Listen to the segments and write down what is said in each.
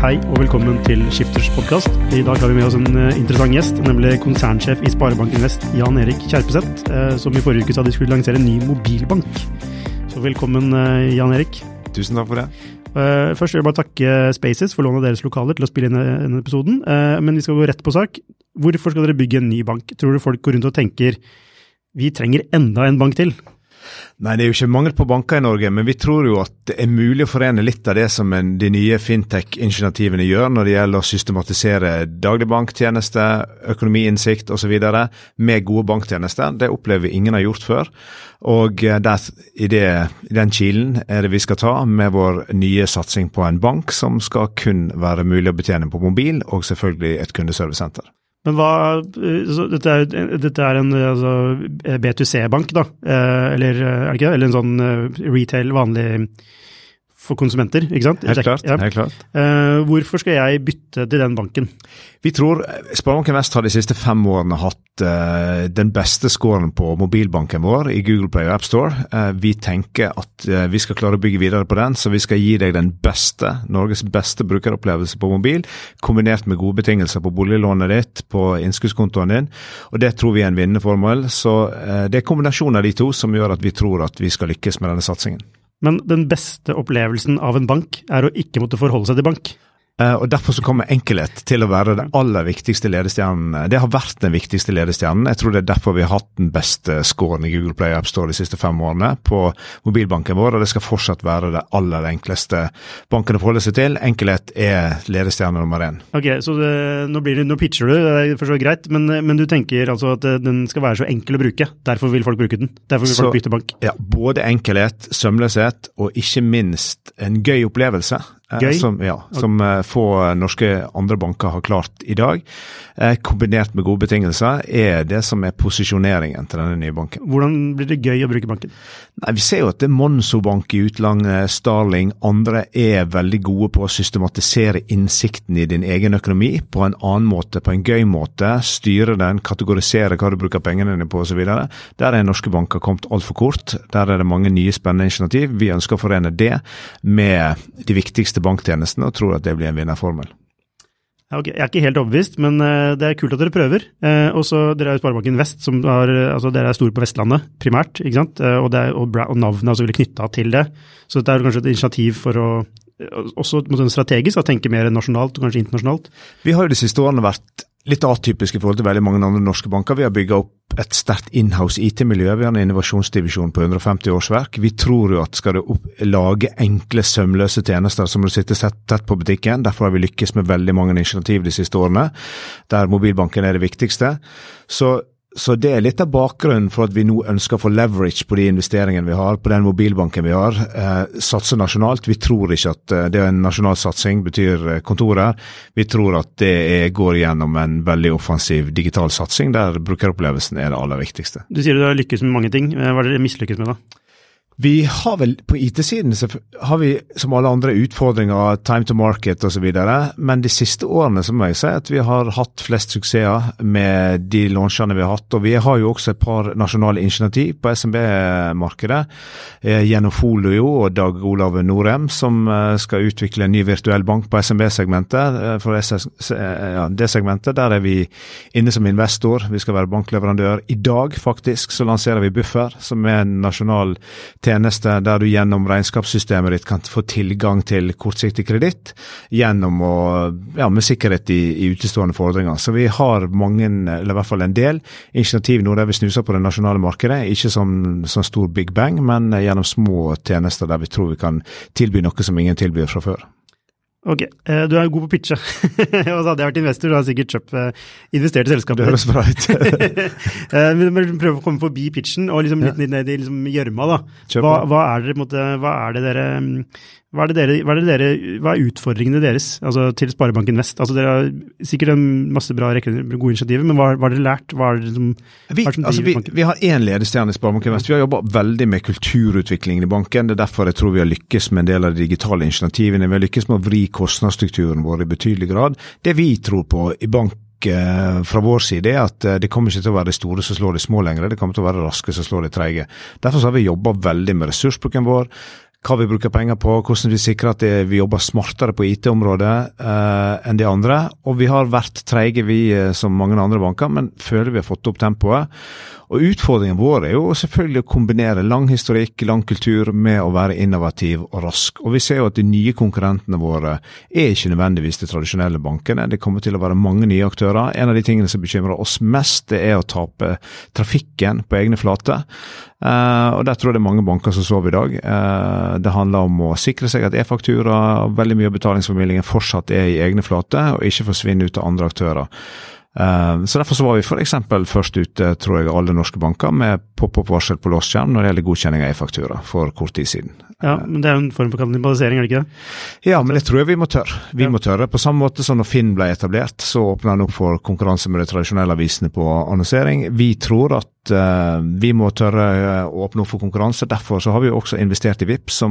Hei og velkommen til Skifters podcast. I dag har vi med oss en interessant gjest, nemlig konsernsjef i Sparebanken Vest, Jan-Erik Kjerpeseth, som I forrige uke sa de skulle lansere en ny mobilbank. Så velkommen, Jan-Erik. Tusen takk for det. Først vil jeg bare takke Spaces for lånet av deres lokaler til å spille inn denne episoden, men vi skal gå rett på sak. Hvorfor skal dere bygge en ny bank? Tror du folk går rundt og tenker, vi trenger enda en bank til? Nei, det jo ikke mangel på banker I Norge, men vi tror jo at det mulig å forene litt av det som de nye fintech-initiativene gjør når det gjelder å systematisere dagligbanktjenester, økonomiinnsikt og så videre med gode banktjenester. Det opplever vi ingen har gjort før, og i den kilen det vi skal ta med vår nye satsing på en bank som skal kun være mulig å betjene på mobil og selvfølgelig et kundeservicesenter. Men dette en altså, B2C-bank da, eller det ikke det? Eller en sånn retail vanlig for konsumenter, ikke sant? Helt klart, ja. Helt klart. Hvorfor skal jeg bytte til den banken? Vi tror Sparebanken Vest har de siste 5 årene hatt den beste scoren på mobilbanken vår I Google Play og App Store. Vi tenker at vi skal klare å bygge videre på den, så vi skal gi deg den beste, Norges beste brukeropplevelse på mobil, kombinert med gode betingelser på boliglånet ditt, på innskuddskontoen din, og det tror vi en vinnende formel. Så det kombinasjonen av de to som gjør at vi tror at vi skal lykkes med denne satsingen. Men den beste opplevelsen av en bank å ikke måtte forholde seg til bank. Og derfor så kommer enkelhet til å være den aller viktigste ledestjernen. Det har vært den viktigste ledestjernen. Jeg tror det derfor vi har hatt den beste scoren I Google Play App Store de siste 5 årene på mobilbanken vår, og det skal fortsatt være det aller enkleste banken å forholde seg til. Enkelhet ledestjerne nummer 1. Ok, så nå pitcher du, det forstår greit, men du tenker altså at den skal være så enkel å bruke. Derfor vil folk bruke den. Derfor vil folk bytte bank. Ja, både enkelhet, sømløshet og ikke minst en gøy opplevelse. Som få norske andre banker har klart I dag, kombinert med gode betingelser, det som posisjoneringen til denne nye banken. Hvordan blir det gøy å bruke banken? Nei, vi ser jo at det Monzo Bank I utlandet, Starling, andre veldig gode på å systematisere innsikten I din egen økonomi på en annen måte, på en gøy måte, styre den, kategorisere hva du bruker pengene dine på og så videre. Der norske banker kommet alt for kort, der det mange nye spennende initiativ. Vi ønsker å forene det med de viktigste banktjenesten og tror at det blir en vinnerformel. Ja, okay. Jeg ikke helt overbevist, men det kult at dere prøver. Og så dere jo Sparebanken Vest, som altså dere store på Vestlandet primært, ikke sant? Og navnet altså vil knytte til det. Så dette jo kanskje et initiativ for å også strategisk, å tenke mer nasjonalt og kanskje internasjonalt. Vi har jo de siste årene vært litt atypisk I forhold til veldig mange andre norske banker. Vi har bygget opp et sterkt in-house IT-miljø. Vi har en innovasjonsdivisjon på 150 årsverk. Vi tror jo at skal du lage enkle, sømløse tjenester som du sitter tett på butikken. Derfor har vi lykkes med veldig mange initiativ de siste årene, der mobilbanken det viktigste. Så det litt av bakgrunnen for at vi nå ønsker å få leverage på de investeringene vi har, på den mobilbanken vi har, satse nasjonalt. Vi tror ikke at det en nasjonal satsing betyr kontorer. Vi tror at det går gjennom en veldig offensiv digital satsing, der brukeropplevelsen det aller viktigste. Du sier du har lykkes med mange ting. Hva det mislykkes med da? Vi har vel på IT-siden så har vi som alle andre utfordringer, time to market og så videre, men de siste årene som jeg sier at vi har hatt flest suksesser med de launchene vi har hatt, og vi har jo også et par nasjonale initiativ på SMB-markedet gjennom Folio og Dag Olav Norem som skal utvikle en ny virtuell bank på SMB-segmentet, det segmentet der vi inne som investor, vi skal være bankleverandør. I dag faktisk så lanserer vi Buffer som en nasjonal tjeneste der du gjennom regnskapssystemet ditt kan få tilgang til kortsiktig kreditt gjennom å, med sikkerhet I utestående fordringer. Så vi har mange, eller I hvert fall en del, initiativ nå der vi snuser på det nasjonale markedet, ikke som stor Big Bang, men gjennom små tjenester der vi tror vi kan tilby noe som ingen tilbyr fra før. Ok, du jo god på pitcha, og så hadde jeg vært investor, så hadde jeg sikkert investert I selskapet. Det høres bra ut. Men prøv å komme forbi pitchen, og litt ned I gjørma da. Hva utfordringene deres altså, til Sparebanken Vest? Altså, dere har sikkert en masse bra gode initiativer, men hva har dere lært? Vi har en ledestjerne I Sparebanken Vest. Vi har jobbet veldig med kulturutviklingen I banken. Det derfor jeg tror vi har lykkes med en del av de digitale initiativene. Vi har lykkes med å vri kostnadsstrukturen vår I betydelig grad. Det vi tror på I bank fra vår side at det kommer ikke til å være de store som slår de små lenger, det kommer til å være raske som slår de trege. Derfor så har vi jobbet veldig med ressursbruken vår, hva vi brukar pengar på, hvordan vi sikrer at det, vi jobber smartere på IT-området enn de andre, og vi har vært trege vi som mange andre banker, men føler vi har fått opp tempoet. Og utfordringen vår jo selvfølgelig å kombinere lang historikk, lang kultur med å være innovativ og rask. Og vi ser jo at de nye konkurrentene våre ikke nødvendigvis de tradisjonelle bankene. Det kommer til å være mange nye aktører. En av de tingene som bekymrer oss mest, det å tape trafikken på egne flater. Og der tror jeg det er mange banker som sover I dag. Det handler om å sikre seg at e-faktura og veldig mye av betalingsformidlingen fortsatt I egne flater, og ikke forsvinne ut av andre aktører. Så derfor så var vi for eksempel først ute, tror jeg, alle norske banker med pop-up-varsel på låsskjerm når det gjelder godkjenning av e-faktura for kort tid siden. Ja, men det jo en form for kannibalisering, det ikke det? Ja, men det tror jeg vi må tørre. Vi må tørre. På samme måte som når Finn ble etablert, så åpnet han opp for konkurranse med de tradisjonelle avisene på annonsering. Vi tror at vi må tørre å åpne opp for konkurranse. Derfor så har vi også investert I Vipps,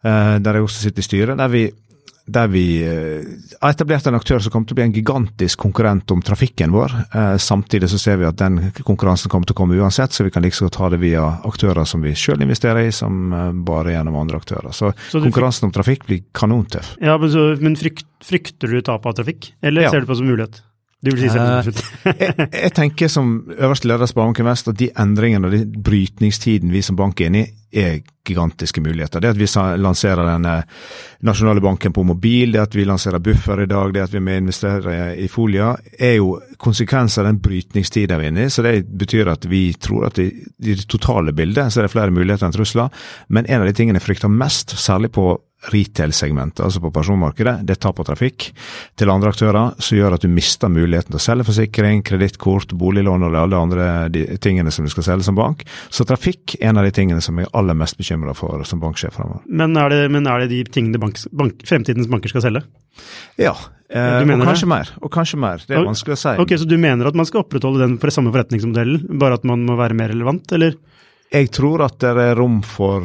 der jeg også sitter I styret, der vi har etablert en aktør som kommer til å bli en gigantisk konkurrent om trafikken vår. Samtidig så ser vi at den konkurransen kommer til å komme uansett, så vi kan liksom ta det via aktører som vi selv investerer I, som bare gjennom andre aktører. Så konkurransen om trafikk blir kanontøff. Ja, men frykter du tap av trafikk? Eller ser du på som mulighet? Du vil si selv. Jeg tenker som øverste leder av Sparebanken Vest at de endringene og de brytningstiden vi som bank inne I, gigantiske muligheter. Det at vi lanserer den nasjonale banken på mobil, det at vi lanserer Buffer I dag, det at vi må investere I Folio, jo konsekvenser av den brytningstiden vi inne I, så det betyr at vi tror at I det totale bildet så det flere muligheter enn trusler, men en av de tingene jeg frykter mest, særlig på retail-segmentet, altså på personmarkedet, det tap av trafikk til andre aktører, så gjør at du mister muligheten til å selge forsikring, kreditkort, boliglån og alle andre tingene som du skal selge som bank. Så trafikk en av de tingene som jeg aller mest bekymret for som banksjef fremover. Men er det de tingene fremtidens banker skal selge? Ja, og kanskje mer. Det vanskelig å si. Ok, så du mener at man skal opprettholde den for samme forretningsmodellen, bare at man må være mer relevant, eller? Jeg tror at det rom for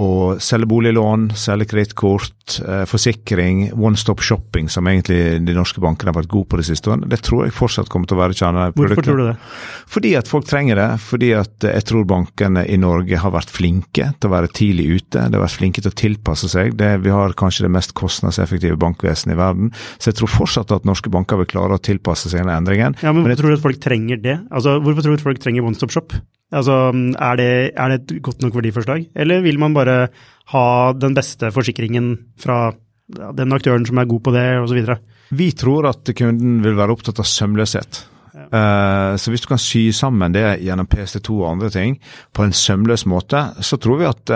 og selge boliglån, selge kreditkort, forsikring, one-stop shopping, som egentlig de norske bankene har vært gode på det siste årene, det tror jeg fortsatt kommer til å være kjerneproduktet. Hvorfor tror du det? Fordi at folk trenger det, fordi at jeg tror bankene I Norge har vært flinke til å være tidlig ute, de har vært flinke til å tilpasse seg, vi har kanskje det mest kostnadseffektive bankvesen I verden, så jeg tror fortsatt at norske banker vil klare å tilpasse seg denne endringen. Ja, men hvorfor tror du at folk trenger det? Altså, hvorfor tror du at folk trenger one-stop shop? Altså, er det et godt nok verdiforslag? Eller vil man bare ha den beste forsikringen fra den aktøren som god på det, og så videre? Vi tror at kunden vil være opptatt av sømløshet. Så hvis du kan sy sammen det gjennom PSD2 og andre ting på en sømløs måte, så tror vi at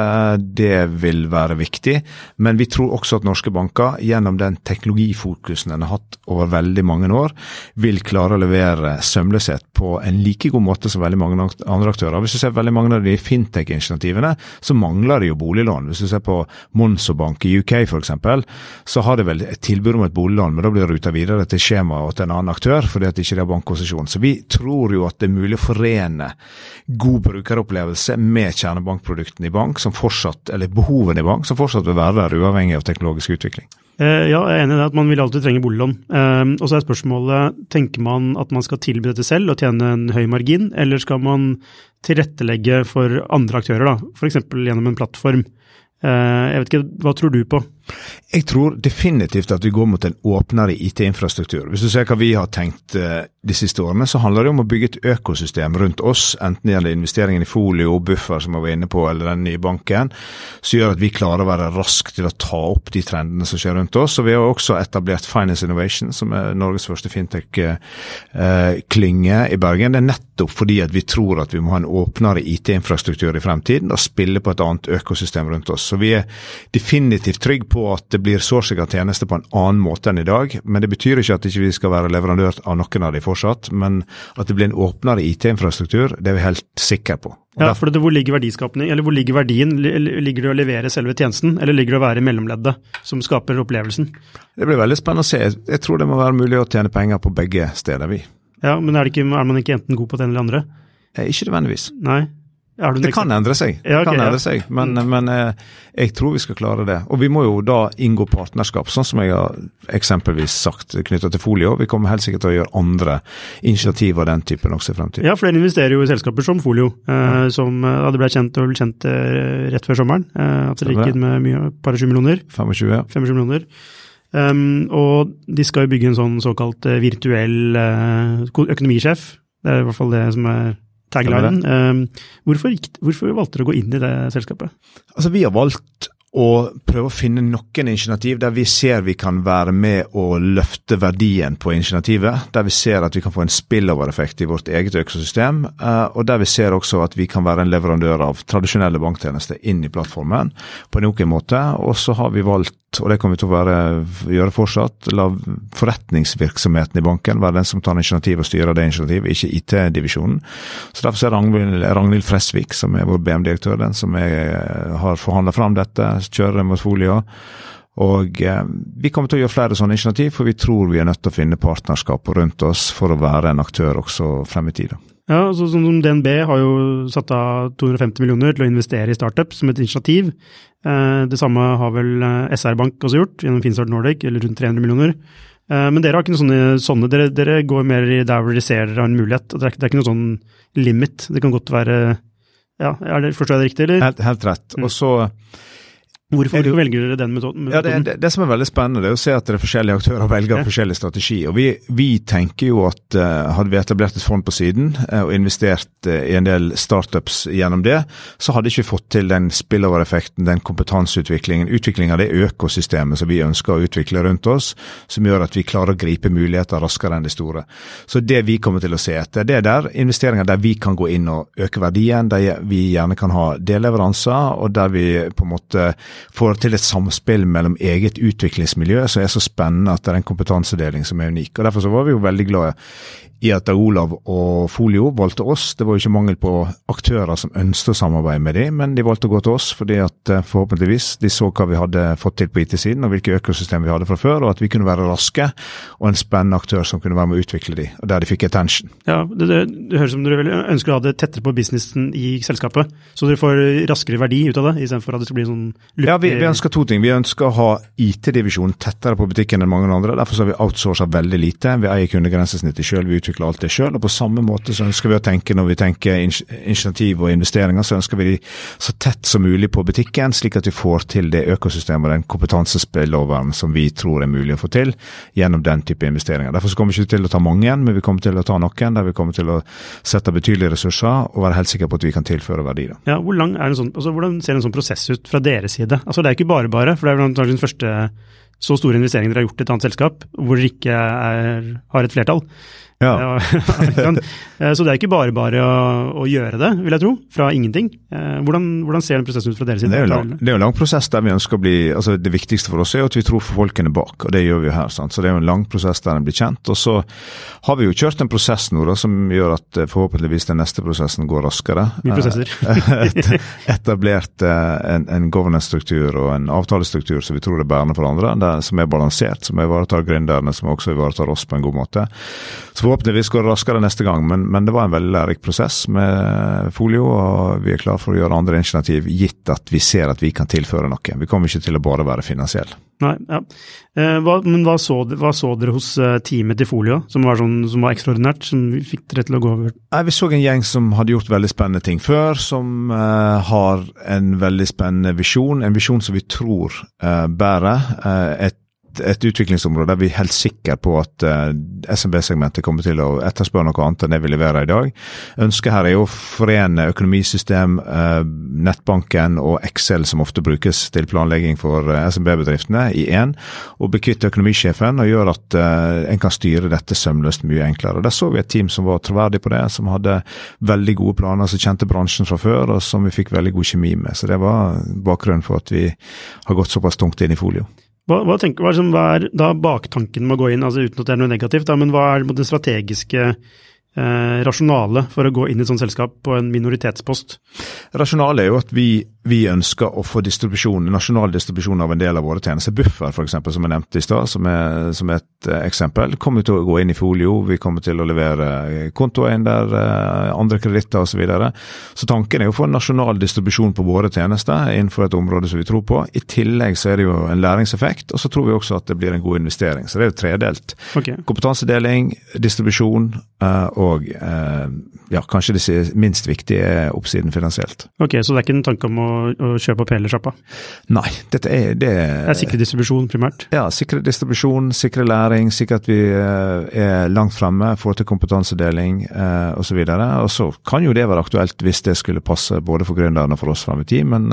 det vil være viktig, men vi tror også at norske banker gjennom den teknologifokusen den har hatt over veldig mange år vil klare å levere sømløshet på en like god måte som veldig mange andre aktører. Hvis du ser veldig mange av de fintech-initiativene, så mangler det jo boliglån. Hvis du ser på Monzo Bank I UK for eksempel, så har det vel et tilbud om et boliglån, men da blir det ruta videre til skjema og til en annen aktør, fordi at ikke det bankkonsesjon. Så vi tror jo at det mulig å forene god brukeropplevelse med kjernebankprodukten I bank, som fortsatt, eller behoven I bank, som fortsatt vil være der uavhengig av teknologisk utvikling. Ja, jeg enig I det at man vil alltid trenge boliglån. Og så spørsmålet, tenker man at man skal tilby dette selv og tjene en høy margin, eller skal man tilrettelegge for andre aktører da, for eksempel gjennom en plattform? Jeg vet ikke, hva tror du på? Jeg tror definitivt at vi går mot en åpnere IT-infrastruktur. Hvis du ser hva vi har tenkt de siste årene, så handler det om å bygge et økosystem rundt oss, enten det gjelder investeringen I Folio, Buffer som vi var inne på, eller den nye banken, så gjør at vi klarer å være rask til å ta opp de trendene som skjer rundt oss. Og vi har også etablert Finance Innovation, som Norges første fintech-klynge I Bergen. Det nettopp fordi at vi tror at vi må ha en åpnere IT-infrastruktur I fremtiden, og spille på et annet økosystem rundt oss. Så vi definitivt trygg på at det blir sourcing av tjenester på en annen måte enn I dag, men det betyr ikke at vi ikke skal være leverandør av noen av de fortsatt, men at det blir en åpnere IT-infrastruktur, det vi helt sikre på. Ja, for hvor ligger verdiskapning, eller hvor ligger verdien? Ligger det å levere selve tjenesten, eller ligger det å være I mellomleddet som skaper opplevelsen? Det blir veldig spennende å se. Jeg tror det må være mulig å tjene penger på begge steder vi. Ja, men er man ikke enten god på den eller andre? Ikke nødvendigvis. Nei. Det kan ändra sig. Men jag tror vi ska klara det. Och vi må ju då ingå partnerskap som jag exempelvis sagt knyttat till Folio. Vi kommer helt säkert att göra andra initiativ av den typen också I framtiden. Ja, för den investerar ju I sällskaper som Folio som hade blivit känt och känt rätt för sommaren att det gick in med ett par 20 miljoner. 25 miljoner. Och de ska ju bygga en sån så kallad virtuell ekonomichef. Det är I alla fall det som är taglinen. Varför valgte du att gå in I det selskapet? Altså, vi har valgt å prøve å finne noen initiativ der vi ser vi kan være med og løfte verdien på initiativet, der vi ser at vi kan få en spillover-effekt I vårt eget økosystem, og der vi ser også at vi kan være en leverandør av tradisjonelle banktjenester inn I plattformen på noen måte, og så har vi valgt, og det kommer vi til å gjøre fortsatt, la forretningsvirksomheten I banken være den som tar initiativ og styrer det initiativet, ikke IT-divisjonen. Så derfor er Ragnhild Fresvik, som vår BM-direktør, den som har forhandlet fram dette, kjører det mot Folio, og vi kommer til å gjøre flere sånne initiativ, for vi tror vi nødt til å finne partnerskap rundt oss for å være en aktør også frem I tiden. Ja, så som DNB har jo satt av 250 millioner til å investere I startup som et initiativ. Det samme har vel SR-Bank også gjort, gjennom Finstart Nordic, eller rundt 300 millioner. Men dere har ikke noen sånne, dere går mer I der hvor dere ser dere har en mulighet, og det er ikke noen sånn limit, det kan godt være, ja, forstår jeg det riktig, eller? Helt rett, og så... Hvorfor velger dere den metoden? Ja, det som veldig spennende å se at det forskjellige aktører velger forskjellig strategi, og vi tenker jo at hadde vi etablert et fond på siden og investert I en del startups gjennom det, så hadde ikke vi fått til den spillover-effekten, den kompetanseutviklingen, utviklingen av det økosystemet som vi ønsker å utvikle rundt oss, som gjør at vi klarer å gripe muligheter raskere enn de store. Så det vi kommer til å se etter, det der investeringer der vi kan gå inn og øke verdien, der vi gjerne kan ha delleveranser, og der vi på en måte får til et samspill mellom eget utviklingsmiljø, så så spennende at det en kompetansedeling som unik. Og derfor så var vi jo veldig glade I at Dag Olav og Folio valgte oss. Det var jo ikke mangel på aktører som ønsket å samarbeide med dem, men de valgte å gå til oss fordi at forhåpentligvis de så hva vi hadde fått til på IT-siden og hvilke økosystem vi hadde fra før, og at vi kunne være raske og en spennende aktør som kunne være med å utvikle dem, og der de fikk attention. Ja, det høres som dere vel ønsker å ha det tettere på businessen I selskapet, så dere får raskere verdi ut av det, I stedet for at det skal bli en sånn Ja, vi ønsker to ting. Vi ønsker å ha IT-divisjonen tettere på butikken enn mange andre. Derfor så har vi outsourcet veldig lite. Vi eier kundegrensesnittet selv, vi utvikler alt det selv, og på samme måte så ønsker vi å tenke, når vi tenker initiativ og investeringer, så ønsker vi de så tett som mulig på butikken, slik at vi får til det økosystemet og den kompetansespilloveren som vi tror mulig å få til gjennom den type investeringer. Derfor så kommer vi ikke til å ta mange, men vi kommer til å ta noen, der vi kommer til å sette betydelige ressurser og være helt sikre på at vi kan tilføre verdier. Ja, hvor lang det sånn, altså, hvordan ser en sånn prosess ut fra deres side? Altså det ikke bare, for det den første så store investeringen dere har gjort I et annet selskap, hvor dere ikke har et flertall. Ja. Så det ikke bare å gjøre det, vil jeg tro, fra ingenting. Hvordan ser den prosessen ut fra deres side? Det jo en lang prosess der vi ønsker å bli, altså det viktigste for oss at vi tror for folkene bak, og det gjør vi jo her, sant? Så det jo en lang prosess der den blir kjent, og så har vi jo kjørt en prosess nå da, som gjør at forhåpentligvis den neste prosessen går raskere. Mye prosesser. Etablert en governance-struktur og en avtalestruktur som vi tror det bærende for andre, som balansert, som ivaretar gründerne, som også ivaretar oss på en god måte. Så forhåpentligvis går det raskere neste gang, men det var en veldig lærerik prosess med Folio, og vi klar for å gjøre andre initiativ, gitt at vi ser at vi kan tilføre noe. Vi kommer ikke til å bare være finansiell. Nei, ja. Men hva så dere hos teamet til Folio, som var ekstraordinært, som fikk dere til å gå over? Nei, vi så en gjeng som hadde gjort veldig spennende ting før, som har en veldig spennende visjon, en visjon som vi tror bærer et utviklingsområde der vi helt sikre på at SMB-segmentet kommer til å etterspørre noe annet enn det vi leverer I dag. Ønsket her jo å forene økonomisystem, nettbanken og Excel som ofte brukes til planlegging for SMB-bedriftene I en, og bekvitte økonomisjefen og gjøre at en kan styre dette sømløst mye enklere. Der så vi et team som var troverdig på det, som hadde veldig gode planer, som kjente bransjen fra før, og som vi fikk veldig god kjemi med. Så det var bakgrunnen for at vi har gått såpass tungt inn I Folio. Hva er da baktanken med å gå inn, altså uten at det noe negativt, men hva det strategiske rasjonale for å gå inn I et sånt selskap på en minoritetspost? Rasjonale jo at vi ønsker å få distribusjon, nasjonal distribusjon av en del av våre tjenester. Buffer for eksempel, som jeg nevnte I sted, som et eksempel, kommer til å gå inn I Folio, vi kommer til å levere kontoen der, andre kreditter og så videre. Så tanken jo å få en nasjonal distribusjon på våre tjenester innenfor et område som vi tror på. I tillegg så det jo en læringseffekt, og så tror vi også at det blir en god investering. Så det jo tredelt. Okay. Kompetansedeling, distribusjon, og ja, kanskje det minst viktige oppsiden finansielt. Ok, så det ikke en tanke om å kjøpe opp hele sjappa? Nei, dette det sikre distribusjon primært? Ja, sikre distribusjon, sikre læring, sikre at vi langt fremme, får til kompetansedeling og så videre. Og så kan jo det være aktuelt hvis det skulle passe både for gründerne og for oss frem I tid, men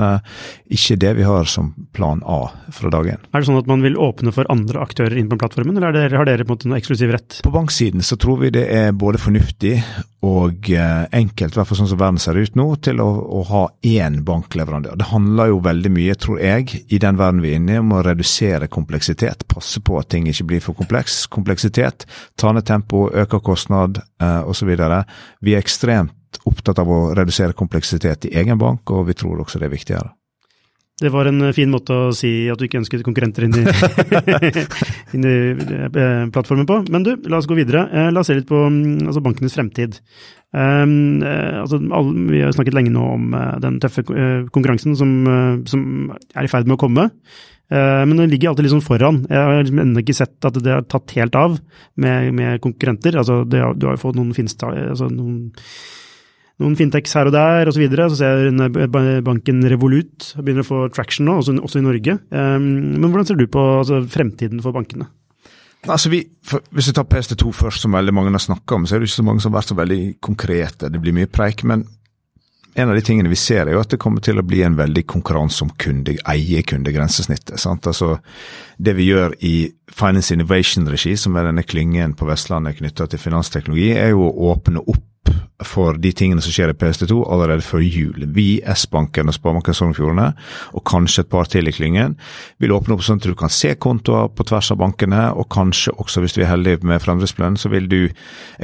ikke det vi har som plan A fra dagen. Det sånn at man vil åpne for andre aktører inn på plattformen, eller har dere på en måte noen eksklusiv rett? På banksiden så tror vi det både fornuftig og enkelt, I hvert fall sånn som verden ser ut nå, til å ha en bankleverandør. Det handler jo veldig mye, tror jeg, I den verden vi inne I, om å redusere kompleksitet, passe på at ting ikke blir for kompleks. Kompleksitet, ta ned tempo, øker kostnad og så videre. Vi ekstremt opptatt av å redusere kompleksitet I egen bank, og vi tror også det viktigere. Det var en fin måte å si at du ikke ønsket konkurrenter inn inn I plattformen på. Men du, la oss gå videre. La oss se litt på bankenes fremtid. Vi har snakket lenge nå om den tøffe konkurransen som I ferd med å komme. Men den ligger alltid liksom foran. Jeg har enda ikke sett at det har tatt helt av med konkurrenter. Du har jo fått noen noen fintechs her og der, og så videre, så ser jeg banken Revolut begynner å få traction nå, også I Norge. Men hvordan ser du på fremtiden for bankene? Altså hvis vi tar PSD2 først, som veldig mange har snakket om, så det ikke så mange som har vært så veldig konkrete. Det blir mye preik, men en av de tingene vi ser jo at det kommer til å bli en veldig konkurranse om kundegrensesnittet. Sant? Altså, det vi gjør I Finance Innovation-regi, som denne klyngen på Vestlandet knyttet til finansteknologi, jo å åpne opp for de tingene som skjer I PSD2 allerede før jul. Vi, S-banken og Sparebanken Sognefjordene, og kanskje et par til I klyngen, vil åpne opp sånn at du kan se kontoer på tvers av bankene, og kanskje også hvis du heldig med fremdriftsplan, så vil du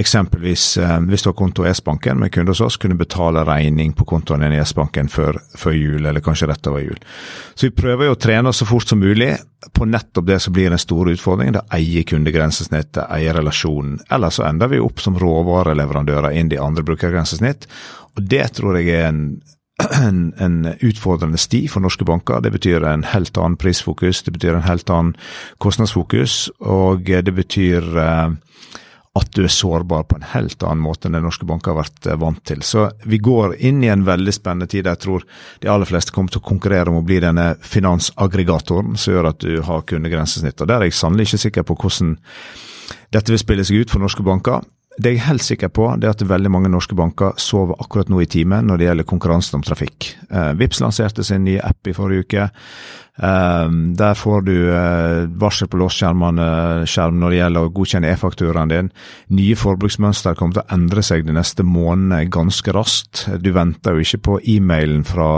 eksempelvis, hvis du har konto I S-banken med kunder hos oss, kunne betale regning på kontoen I S-banken før jul, eller kanskje rett over jul. Så vi prøver jo å trene oss så fort som mulig på nettopp det som blir den store utfordringen, det eier kundegrensesnittet, eier relasjonen, eller så ender vi opp som råvareleverandører inn de andre brukergrensesnitt, og det tror jeg en utfordrende sti for norske banker. Det betyr en helt annen prisfokus, det betyr en helt annen kostnadsfokus, og det betyr at du sårbar på en helt annen måte enn det norske banker har vært vant til. Så vi går inn I en veldig spennende tid. Jeg tror de aller fleste kommer til å konkurrere om å bli denne finansaggregatoren som gjør at du har kundegrensesnitt. Og der jeg sannelig ikke sikker på hvordan dette vil spille seg ut for norske banker. Det jeg helt sikker på det at veldig mange norske banker sover akkurat nå I timen når det gjelder konkurransen om trafikk. Vipps lanserte sin nye app I forrige uke. Der får du varsel på låsskjerm når det gjelder å godkjenne e-fakturaen din. Nye forbruksmønster kommer til å endre seg de neste månedene ganske raskt. Du venter jo ikke på e-mailen fra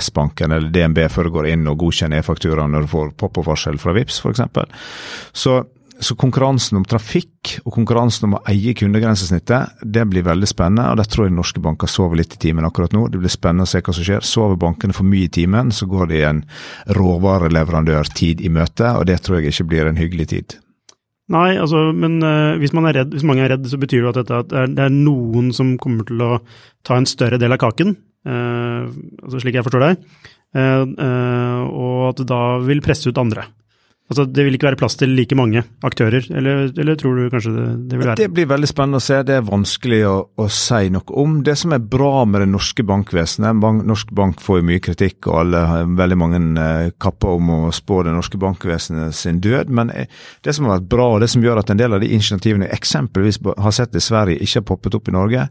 S-banken eller DNB før du går inn og godkjenner e-fakturaen når du får pop-opp-varsel fra Vipps for eksempel. Så konkurransen om trafikk og konkurransen om å eie kundegrensesnittet, det blir veldig spennende, og det tror jeg norske banker sover litt I timen akkurat nå. Det blir spennende å se hva som skjer. Sover bankene for mye I timen, så går det I en råvareleverandørtid I møte, og det tror jeg ikke blir en hyggelig tid. Nei, men hvis mange redd, så betyr det at det noen som kommer til å ta en større del av kaken, slik jeg forstår deg, og at det da vil presse ut andre. Det vil ikke være plass til like mange aktører, eller tror du kanskje det vil være? Det blir veldig spennende å se, det vanskelig å si noe om. Det som bra med det norske bankvesenet, norsk bank får jo mye kritikk, og veldig mange kapper om å spå det norske bankvesenet sin død, men det som har vært bra, og det som gjør at en del av de initiativene jeg eksempelvis har sett I Sverige ikke har poppet opp I Norge,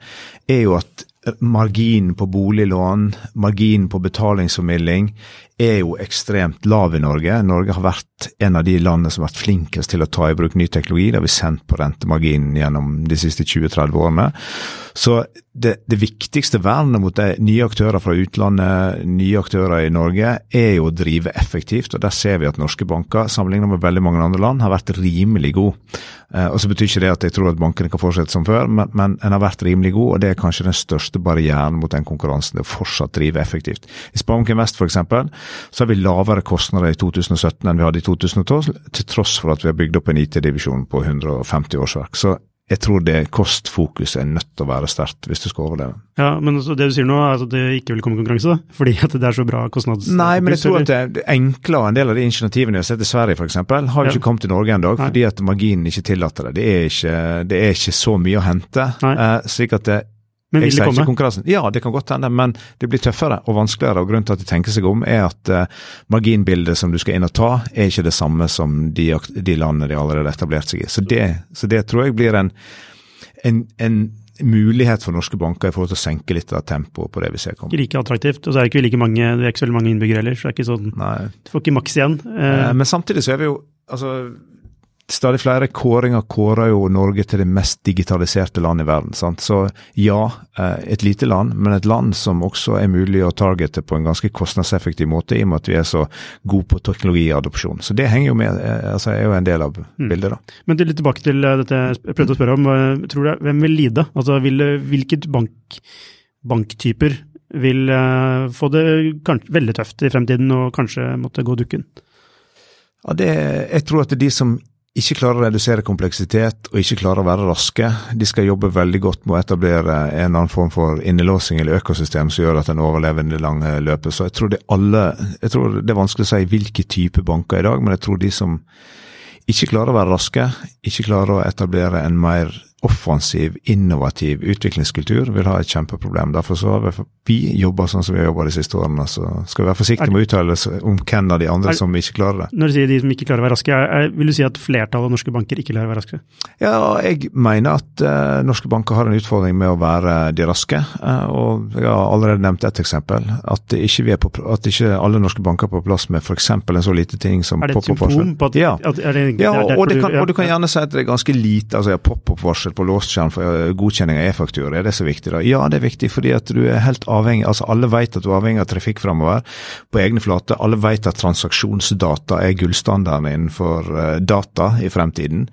jo at margin på boliglån, margin på betalingsformidling jo ekstremt lav i Norge. Norge har vært en av de landene som har vært flinkest til å ta I bruk ny teknologi. Det har vi sendt på rentemarginen gjennom de siste 20-30 årene. Så det viktigste vernet mot de nye aktører fra utlandet, nye aktører I Norge, jo å drive effektivt, og der ser vi at norske banker, sammenlignet med veldig mange andre land, har vært rimelig god. Og så betyr ikke det at jeg tror at bankene kan fortsette som før, men en har vært rimelig god, og det kanskje den største barrieren mot den konkurransen, det å fortsatt drive effektivt. I Sparebanken Vest for eksempel, så har vi lavere kostnader I 2017 enn vi hadde I 2012, til tross for at vi har bygd opp en IT-divisjon på 150 årsverk. Så jeg tror det kostfokus nødt til å være sterkt hvis du skal overleve. Ja, men det du sier nå at det ikke vil komme konkurranse da, fordi at det så bra kostnads... Nei, men jeg tror at det enklere en del av de initiativene vi har sett I Sverige for eksempel, har jo ikke kommet til Norge en dag, fordi at marginen ikke tillater det. Det er ikke så mye å hente, slik at det Men vil det komme? Konkurransen. Ja, det kan godt hende, men det blir tøffere og vanskeligere, og grunnen til at de tenker seg om at marginbildet som du skal inn og ta ikke det samme som de landene de allerede etablert seg I. Så det tror jeg blir en mulighet for norske banker I forhold til å senke litt av tempoet på det vi ser komme. Ikke like attraktivt, og så det ikke like mange, det ikke så mange innbyggere heller, så det ikke sånn, Nei. Du får ikke maks igjen. Men samtidig så vi jo, altså, stadig flere kåringer kårer jo Norge til det mest digitaliserte land I verden, sant? Så ja, et lite land, men et land som også mulig å targete på en ganske kostnadseffektiv måte I og med at vi så god på teknologiadopsjon. Så det henger jo med, altså jo en del av bildet da. Men litt tilbake til dette jeg prøvde å spørre om, tror du, hvem vil lide? Altså hvilket banktyper vil få det veldig tøft I fremtiden og kanskje måtte gå dukken? Ja, jeg tror at det de som ikke klarer å redusere kompleksitet og ikke klarer å være raske. De skal jobbe veldig godt med å etablere en annen form for innelåsing eller økosystem som gjør at den overlever I det lange løpet. Så jeg tror det vanskelig å si hvilke type banker I dag, men jeg tror de som ikke klarer å være raske, ikke klarer å etablere en mer offensiv, innovativ utviklingskultur vil ha et kjempeproblem. Derfor så har vi jobbet sånn som vi har jobbet de siste årene, så skal vi være forsiktige med å uttale om hvem av de andre som ikke klarer det. Når du sier de som ikke klarer å være raske, vil du si at flertallet av norske banker ikke klarer å være raske? Ja, jeg mener at norske banker har en utfordring med å være de raske, og jeg har allerede nevnt et eksempel, at ikke alle norske banker på plass med for eksempel en så lite ting som pop-up-varsel. Det et symptom på at... Ja, og du kan gjerne si at det ganske lite, altså jeg pop-up-varsel på låsskjerm for godkjenning av e-fakturer, det så viktig da? Ja, det viktig fordi at du helt avhengig, altså alle vet at du avhengig av trafikk fremover på egne flate, alle vet at transaksjonsdata gullstandarden innenfor data I fremtiden.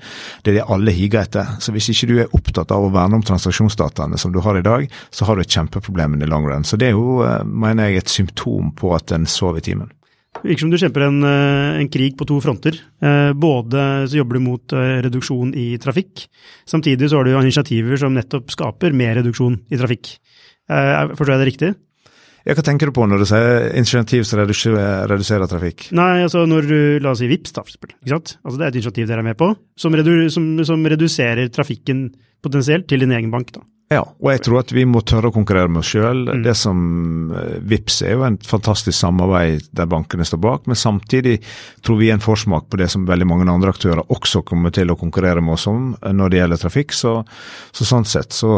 Det det alle higer etter. Så hvis ikke du opptatt av å verne om transaksjonsdataene som du har I dag, så har du et kjempeproblem I the long run. Så det jo, mener jeg, et symptom på at den sover I timen. Virker som du kjemper en krig på to fronter. Både så jobber du mot reduksjon I trafikk, samtidig så har du initiativer som nettopp skaper mer reduksjon I trafikk. Forstår jeg det riktig? Ja, hva tenker du på når du sier initiativ som reduserer trafikk? Nei, altså når du, la oss si Vipps da, ikke sant? Altså det et initiativ dere med på, som reduserer trafikken potensielt til din egen bank da. Ja, og jeg tror at vi må tørre å konkurrere med oss selv. Det som Vipps jo en fantastisk samarbeid der bankene står bak, men samtidig tror vi en forsmak på det som veldig mange andre aktører også kommer til å konkurrere med oss om når det gjelder trafikk, så sånn sett så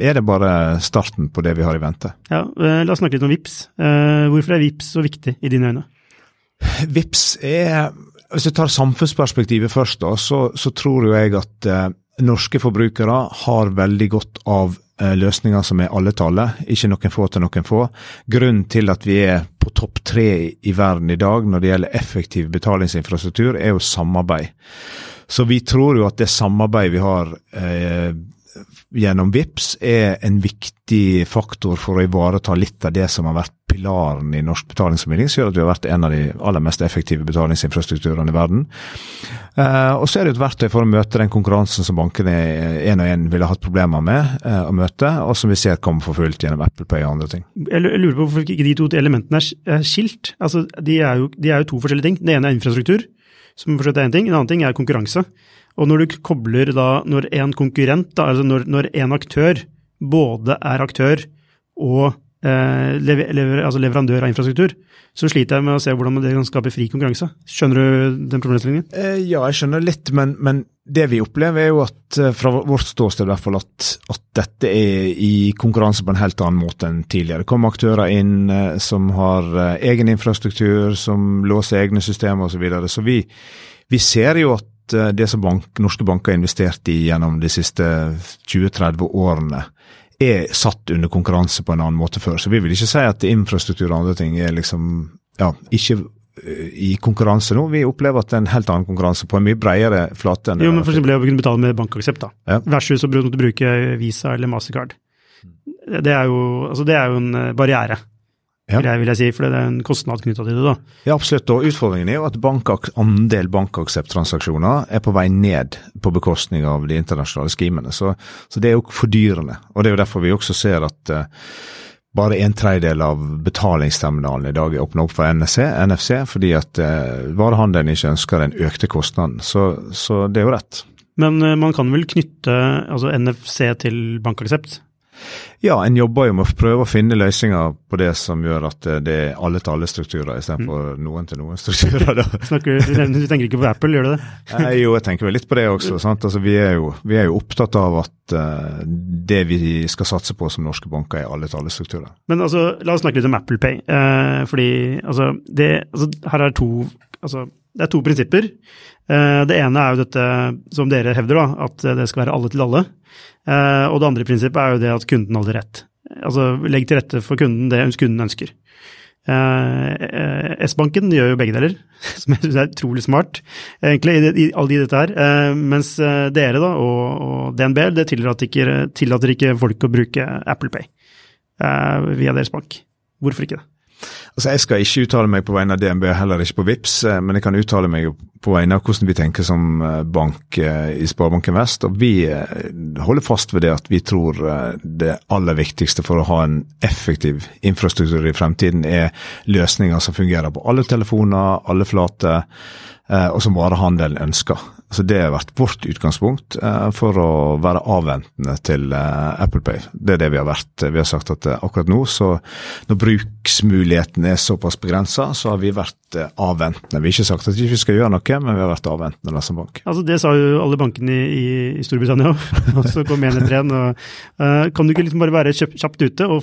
det bare starten på det vi har I vente. Ja, la oss snakke litt om Vipps. Hvorfor Vipps så viktig I dine øyne? Vipps hvis jeg tar samfunnsperspektivet først da, så tror jo jeg at norske forbrukere har veldig godt av løsninger som alle tallet, ikke noen få til noen få. Grunnen til at vi på topp 3 I verden I dag når det gjelder effektiv betalingsinfrastruktur jo samarbeid. Så vi tror jo at det samarbeid vi har gjennom Vipps en viktig faktor for å ivareta litt av det som har vært pilaren I norsk betalingsformidling, så gjør at vi har vært en av de aller mest effektive betalingsinfrastrukturene I verden. Og så det et verktøy for å møte den konkurransen som bankene en og en ville hatt problemer med å møte, og som vi ser kommer for fullt gjennom Apple Pay og andre ting. Jeg lurer på hvorfor ikke de to elementene skilt. Altså, de jo to forskjellige ting. Det ene infrastruktur, som forstått en ting, en annen ting konkurranse. Og når du kobler da, når en konkurrent, da, altså når en aktør både aktør og altså leverandør av infrastruktur, så sliter jeg med å se hvordan det kan skape fri konkurranse. Skjønner du den problemstillingen? Ja, jeg skjønner litt, men Det vi upplever är ju att från vårt ståsted i alla fall att detta är i konkurrens på en helt annan måte än tidigare. Det kommer aktörer in som har egen infrastruktur, som låser egna system och så vidare. Så vi ser ju att det som norska banker har investerat i genom de sista 20-30 åren är satt under konkurrens på en annan måte för. Så vi vill inte säga att infrastruktur och andra ting är liksom, ja, inte i konkurranse nu. Vi upplever att det är en helt annan konkurrens på en mycket bredare flata. Jo, men för exempel jag kan betala med bankaccept då. Ja. Versus att bruka Visa eller Mastercard. Det är ju en barriär. Ja. Det vil jeg si, for det er en kostnad knyttet til det da. Ja, absolutt, og utfordringen er jo at andel bankaksepttransaksjoner er på vei ned på bekostning av de internasjonale skimene, så det er jo fordyrende, og det er jo derfor vi også ser at bare en tredjedel av betalingsterminalen i dag er åpnet opp for NFC, fordi at varehandelen ikke ønsker den økte kostnaden, så det er jo rett. Men man kan vel knytte altså NFC til bankaksept? Ja, en jobbar ju med att pröva att finna lösningar på det som gör att det är alla till alla strukturer istället för någon till någon strukturer. Du tänker inte på Apple, gör du det? Jo, jag tänker väl lite på det också. Sant? Altså, vi är ju upptatt av att det vi ska satsa på som norska banker är alla till alla strukturer. Men alltså, låt oss snacka lite om Apple Pay. Fordi alltså, här är två... Altså, det är två principer. Det ene är ju detta som dere hävdar då, att det ska vara alla till alla. Och det andra principet är ju det att kunden har rätt. Alltså lägg till rätte för kunden det kunden önskar. Sbanken gör ju begge delar, som jag tycker är otroligt smart egentligen i all det här. Mens dere då och DNB det tillater inte folk att bruka Apple Pay via deres bank. Varför inte det? Altså, jeg skal ikke uttale meg på vegne av DNB, heller ikke på Vipps, men jeg kan uttale meg på vegne av hvordan vi tenker som bank i Sparebanken Vest, og vi holder fast ved det at vi tror det aller viktigste for å ha en effektiv infrastruktur i fremtiden er løsninger som fungerer på alle telefoner, alle flater, og som varehandelen ønsker. Så det har vært vårt utgangspunkt for å være avventende til Apple Pay. Det er det vi har vært. Vi har sagt at akkurat nå, så når bruksmuligheten er såpass begrenset, så har vi vært avventende. Vi har ikke sagt at vi ikke skal gjøre noe, men vi har vært avventende da som bank. Altså det sa jo alle bankene i Storbritannia, og så kom en etter en. Kan du ikke liksom bare være kjapt ute og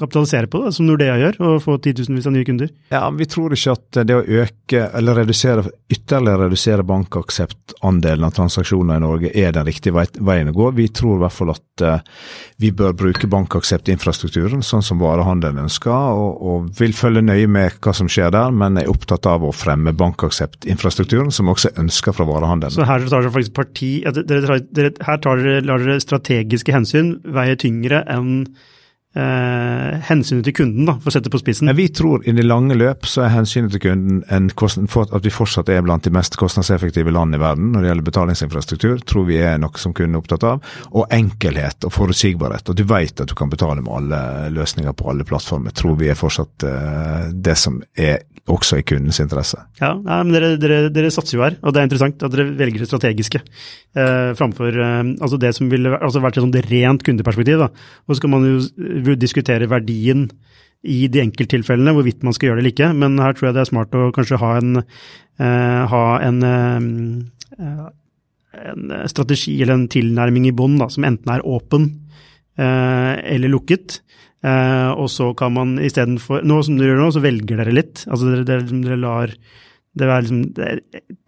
kapitalisere på det, som Nordea gjør, og få 10 000 av nye kunder? Ja, vi tror ikke at det å øke eller ytterligere redusere bankakseptandelen av transaktioner i Norge er den riktige veien å gå. Vi tror i hvert fall at vi bør bruke bankakseptinfrastrukturen sånn som varehandelen ønsker, og vil følge nøye med hva som skjer der, men er opptatt av å fremme bankakseptinfrastrukturen som også ønsker fra varehandelen. Så her tar dere faktisk lar dere strategiske hensyn veie tyngre enn hensynet til kunden da, for å sette på spissen. Vi tror i det lange løp så er hensynet til kunden at vi fortsatt er blant de mest kostnadseffektive land i verden når det gjelder betalingsinfrastruktur, tror vi er noe som kunden er opptatt av, og enkelhet og forutsigbarhet, og du vet at du kan betale med alle løsninger på alle plattformer, tror vi er fortsatt det som er også i kundens interesse. Ja, men dere satser jo her, og det er interessant at dere velger det strategiske framfor altså det som ville vært sånn det rent kundeperspektiv da, og så kan man jo diskutere verdien i de enkelttilfellene, hvorvidt man skal gjøre det eller ikke, men her tror jeg det er smart å kanskje ha en strategi eller en tilnærming i bånd da, som enten er åpen eller lukket, og så kan man i stedet for, nå som dere gjør nå, så velger dere litt, altså dere lar, det er liksom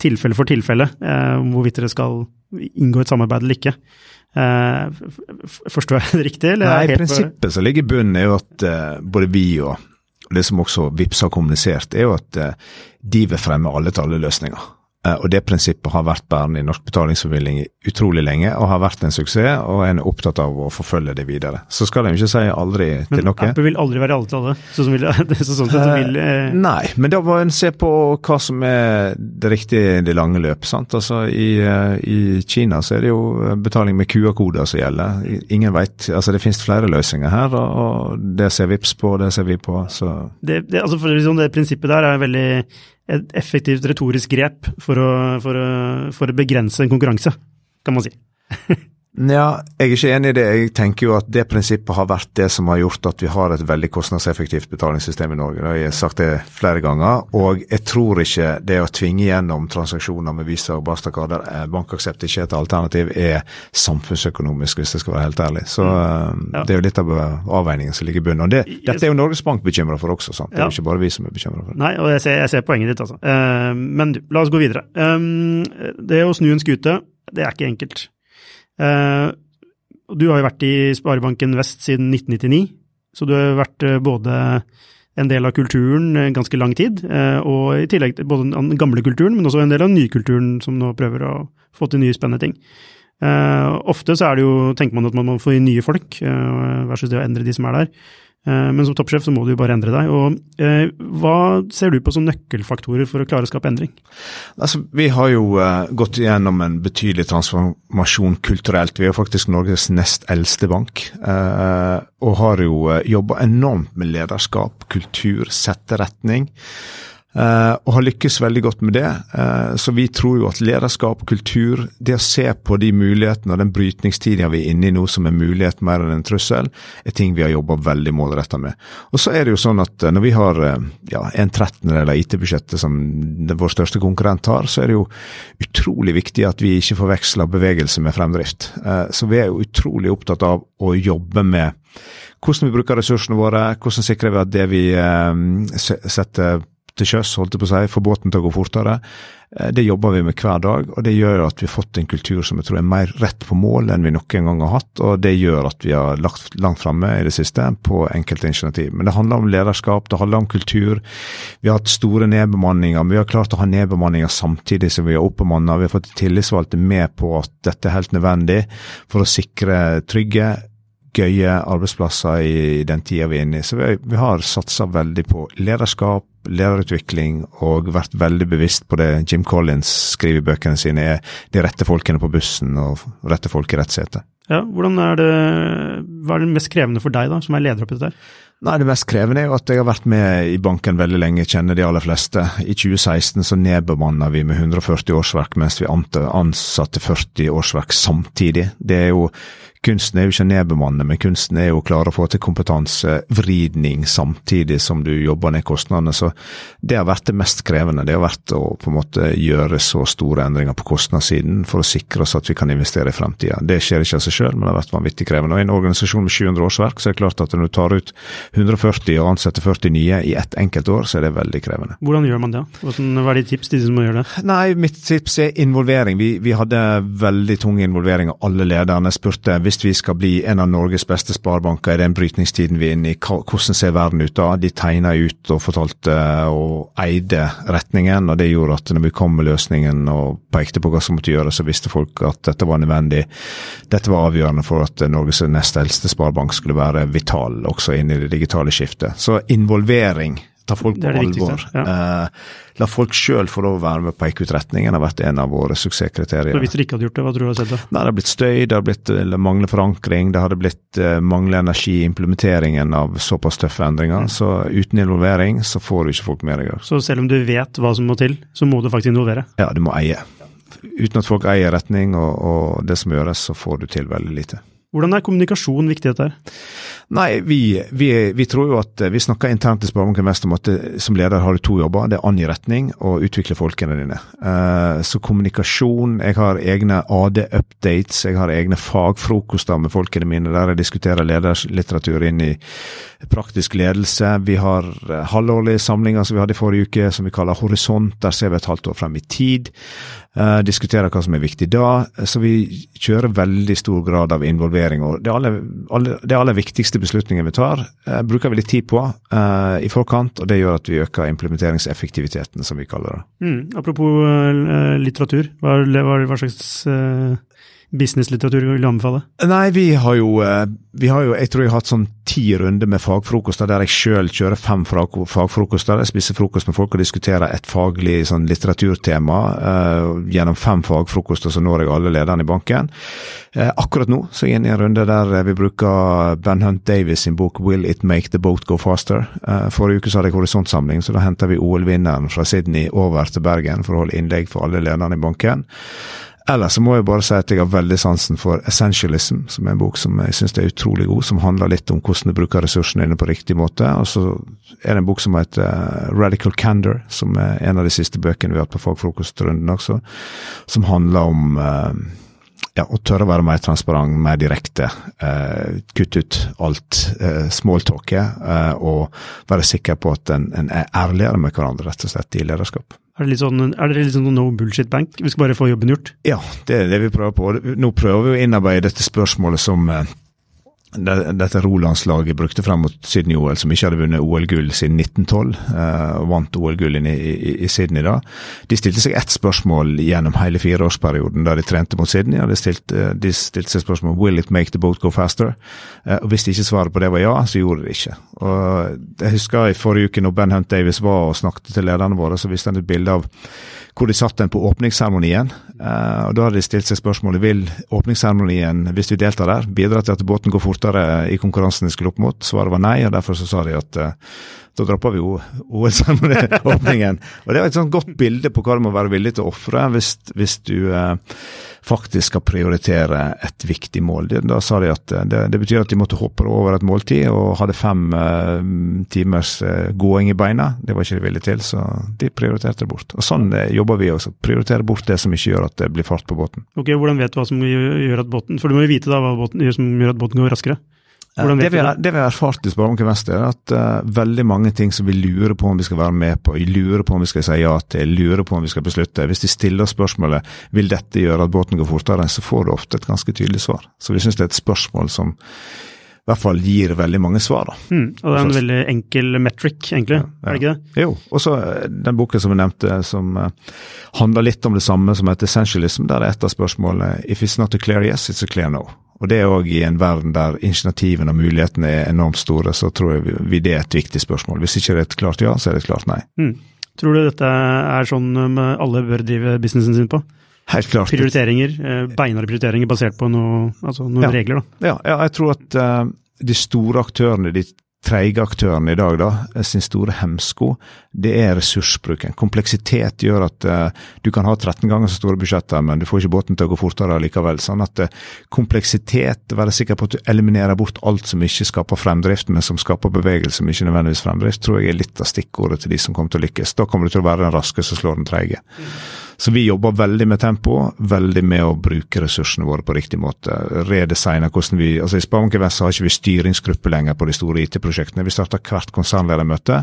tilfelle for tilfelle, hvorvidt dere skal inngå et samarbeid eller ikke. Forstår jeg det riktig? Nei, i prinsippet så ligger bunnen er jo at både vi og det som også Vipps har kommunisert er jo at de vil fremme alle til alle løsninger, og det prinsippet har vært bærende i norsk betalingsformidling utrolig lenge og har vært en suksess, og en er opptatt av å forfølge det videre, så skal de ikke si aldri til noe. Men Apple vil aldri være alle til alle Nei, men da må en se på hva som er det riktige i det lange løp, sant? Altså i Kina så er det jo betaling med QR-koder som gjelder, ingen vet, altså det finnes flere løsninger her, og det ser Vipps på, det ser vi på, så altså for liksom det prinsippet der er veldig et effektivt retorisk grep for å begrense en konkurranse, kan man si. Ja, jeg ikke enig I det. Jeg tenker jo at det prinsippet har vært det som har gjort at vi har et veldig kostnadseffektivt betalingssystem I Norge. Jeg har sagt det flere ganger, og jeg tror ikke det å tvinge gjennom transaksjoner med Visa og Mastercard der bankaksept ikke et alternativ samfunnsøkonomisk, hvis jeg skal være helt ærlig. Så det jo litt av avveiningen som ligger I bunnen. Og dette jo Norges Bank bekymret for også, sant? Det jo ikke bare vi som bekymret for det. Nei, og jeg ser poenget ditt, altså. Men la oss gå videre. Det å snu en skute, det ikke enkelt. Du har jo vært I Sparebanken Vest siden 1999, så du har vært både en del av kulturen ganske lang tid, og I tillegg både den gamle kulturen, men også en del av den nye kulturen som nå prøver å få til nye spennende ting. Ofte så det jo, tenker man at man må få nye folk, versus det å endre de som der, men som toppsjef så må du jo bare endre deg, og hva ser du på som nøkkelfaktorer for å klare å skape endring? Altså, vi har jo gått gjennom en betydelig transformasjon kulturelt. Vi jo faktisk Norges nest eldste bank, og har jo jobbet enormt med lederskap, kultur, setteretning, og har lykkes veldig godt med det, så vi tror jo at lederskap, kultur, det å se på de mulighetene og den brytningstiden vi inne I nå som mulighet mer enn en trussel, ting vi har jobbet veldig målrettet med. Og så det jo sånn at når vi har en 13-del av IT-budsjettet som vår største konkurrent har, så det jo utrolig viktig at vi ikke forveksler bevegelse med fremdrift. Så vi jo utrolig opptatt av å jobbe med hvordan vi bruker ressursene våre, hvordan sikrer vi at det vi setter til kjøs, holdt det på å si, for båten til å gå fortere. Det jobber vi med hver dag, og det gjør at vi har fått en kultur som jeg tror mer rett på mål enn vi noen gang har hatt, og det gjør at vi har lagt langt fremme I det siste på enkelte initiativ. Men det handler om lederskap, det handler om kultur. Vi har hatt store nedbemanninger, men vi har klart å ha nedbemanninger samtidig som vi har oppbemannet. Vi har fått tillitsvalgte med på at dette helt nødvendig for å sikre trygge, gøye arbeidsplasser I den tiden vi inne I. Så vi har satset veldig på lederskap, lederutvikling og vært veldig bevisst på det Jim Collins skriver I bøkene sine de rette folkene på bussen og rette folk I rett sete. Ja, hvordan hva det mest krevende for deg da, som leder opp I dette her? Nei, det mest krevende jo at jeg har vært med I banken veldig lenge, kjenner de aller fleste. I 2016 så nedbemannet vi med 140 årsverk, mens vi ansatte 40 årsverk samtidig. Det jo, kunsten jo ikke nedbemannet, men kunsten jo klar å få til kompetansevridning samtidig som du jobber ned kostnadene. Så det har vært det mest krevende. Det har vært å på en måte gjøre så store endringer på kostnadssiden for å sikre oss at vi kan investere I fremtiden. Det skjer ikke av seg selv, men det har vært vanvittig krevende. Og I en organisasjon med 700 årsverk så det klart at når du tar ut 140 og ansette 40 nye I ett enkelt år, så det veldig krevende. Hvordan gjør man det? Hva de tips til de som må gjøre det? Nei, mitt tips involvering. Vi hadde veldig tung involvering, og alle lederne spurte, hvis vi skal bli en av Norges beste sparebanker I den brytningstiden vi inne I, hvordan ser verden ut da? De tegnet ut og fortalte og eide retningen, og det gjorde at når vi kom med løsningen og pekte på hva som måtte gjøre, så visste folk at dette var nødvendig. Dette var avgjørende for at Norges nest eldste sparebank skulle være vital også inne I det digitale skiftet. Så involvering, ta folk på alvor. La folk selv få lov å være med på EQ-retningen har vært en av våre suksesskriterier. Så hvis dere ikke hadde gjort det, hva tror du har sett da? Nei, det har blitt støy, det har blitt manglende forankring, det hadde blitt manglende energi I implementeringen av såpass tøffe endringer, så uten involvering så får du ikke folk med deg. Så selv om du vet hva som må til, så må du faktisk involvere? Ja, du må eie. Uten at folk eier retning og det som gjøres, så får du til veldig lite. Hvordan kommunikasjon viktig dette her? Nei, vi tror jo at vi snakker internt I Sparebanken Vest om at som leder har du to jobber, det angi retning og utvikle folkene dine. Så kommunikasjon, jeg har egne AD-updates, jeg har egne fagfrokoster med folkene mine der jeg diskuterer lederslitteratur inn I praktisk ledelse. Vi har halvårlige samlinger som vi hadde I forrige uke som vi kaller Horisont, der ser vi et halvt år frem I tid. Diskuterer hva som viktig da, så vi kjører veldig stor grad av involvering, og det aller viktigste beslutningen vi tar, bruker vi litt tid på I forkant, og det gjør at vi øker implementeringseffektiviteten, som vi kaller det. Apropos litteratur, hva slags business-litteratur vil du anbefale? Nei, vi har jo, jeg tror jeg har hatt sånn 10 runder med fagfrokoster, der jeg selv kjører 5 fagfrokoster, jeg spiser frokost med folk og diskuterer et faglig sånn litteraturtema, gjennom 5 fagfrokoster så når jeg alle lederne I banken. Akkurat nå så jeg inne I en runde der vi bruker Ben Hunt Davis sin bok Will It Make the Boat Go Faster? Forrige uke så hadde jeg horisontsamling, så da henter vi OL-vinneren fra Sydney over til Bergen for å holde innlegg for alle lederne I banken. Eller så må jeg bare si at jeg har veldig sansen for Essentialism, som en bok som jeg synes det utrolig god, som handler litt om hvordan du bruker ressursene inne på riktig måte, og så det en bok som heter Radical Candor, som en av de siste bøkene vi har hatt på fagfrokostrunden også, som handler om ja, å tørre å være mer transparent, mer direkte, kutt ut alt smalltalket, og være sikker på at en ærligere med hverandre, rett og slett, i lederskap. Er det litt sånn no bullshit bank? Vi skal bare få jobben gjort? Ja, det det vi prøver på. Nå prøver vi å innarbeide dette spørsmålet som dette rolandslaget brukte frem mot Sydney OL, som ikke hadde vunnet OL-gull siden 1912, og vant OL-gull i Sydney da. De stilte seg ett spørsmål gjennom hele 4-årsperioden da de trente mot Sydney, og de stilte seg spørsmål Will it make the boat go faster? Og hvis de ikke svaret på det var ja, så gjorde de ikke. Og jeg husker i forrige uke når Ben Hunt Davis var og snakket til lederne våre, så viste han et bilde av hvor de satt den på åpningsseremonien, og da hadde de stilt seg spørsmålet, vil åpningsseremonien, hvis vi deltar der, bidra til at båten går fortere i konkurransen de skulle opp mot? Svaret var nei, og derfor så sa de at da dropper vi OL-seremonien. Og det var et sånt godt bilde på hva du må være villig til å offre hvis du faktisk skal prioritere et viktig mål. Da sa de at det betyr at de måtte hoppe over et måltid og hadde 5 timers gåing i beina. Det var ikke de villige til, så de prioriterte det bort. Og sånn jobber vi også. Prioritere bort det som ikke gjør at det blir fart på båten. Ok, hvordan vet du hva som gjør at båten, for du må jo vite da hva båten gjør som gjør at båten går raskere? Det vi har erfart i Sparebanken Vest at veldig mange ting som vi lurer på om vi skal være med på, lurer på om vi skal si ja til, lurer på om vi skal beslutte. Hvis de stiller spørsmålet, vil dette gjøre at båten går fortere, så får du ofte et ganske tydelig svar. Så vi synes det er et spørsmål som i hvert fall gir veldig mange svar da. Og det er en veldig enkel metric egentlig, ja. Er det ikke det? Jo, og så den boken som vi nevnte som handler litt om det samme som heter Essentialism, der er et av spørsmålene If it's not a clear yes, it's a clear no. Og det er også i en verden der initiativene og mulighetene er enormt store, så tror jeg vi det er et viktig spørsmål. Hvis ikke det er et klart ja, så er det et klart nei. Tror du dette er sånn alle bør drive businessen sin på? Helt klart. Prioriteringer, beinare prioriteringer basert på noen regler da? Ja, jeg tror at de store aktørene, de treige aktørene i dag da, sin store hemsko, det er ressursbruken. Kompleksitet gjør at du kan ha 13 ganger så store budsjetter, men du får ikke båten til å gå fortere likevel. Sånn at kompleksitet, være sikker på at du eliminerer bort alt som ikke skaper fremdrift, men som skaper bevegelse, som ikke nødvendigvis fremdrift, tror jeg er litt av stikkordet til de som kommer til å lykkes. Da kommer du til å være den raske som slår den treige. Så vi jobber veldig med tempo, veldig med å bruke ressursene våre på riktig måte, redesigner hvordan vi, altså i Sparebanken Vest har ikke vi styringsgruppe lenger på de store IT-prosjektene. Vi starter hvert konsernledermøte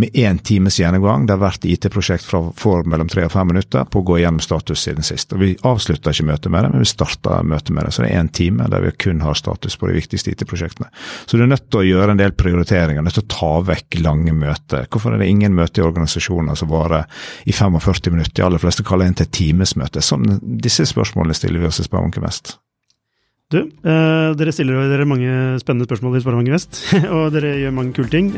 med 1 times gjennomgang, der hvert IT-prosjekt får mellom 3 og 5 minutter på å gå gjennom status siden sist. Og vi avslutter ikke møtet med det, men vi starter møtet med det, så det er 1 time der vi kun har status på de viktigste IT-prosjektene. Så du er nødt til å gjøre en del prioriteringer, nødt til å ta vekk lange møter. Hvorfor er det ingen møte i organisasjoner som varer i 45 minutter i alle fleste kaller inn til timesmøte. Sånn, disse spørsmålene stiller vi oss i Sparebanken Vest. Du, dere stiller dere mange spennende spørsmål i Sparebanken Vest, og dere gjør mange kule ting.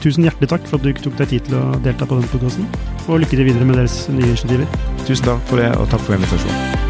Tusen hjertelig takk for at du tok deg tid til å delta på den podcasten, og lykke til videre med deres nye initiativer. Tusen takk for det, og takk for invitasjonen.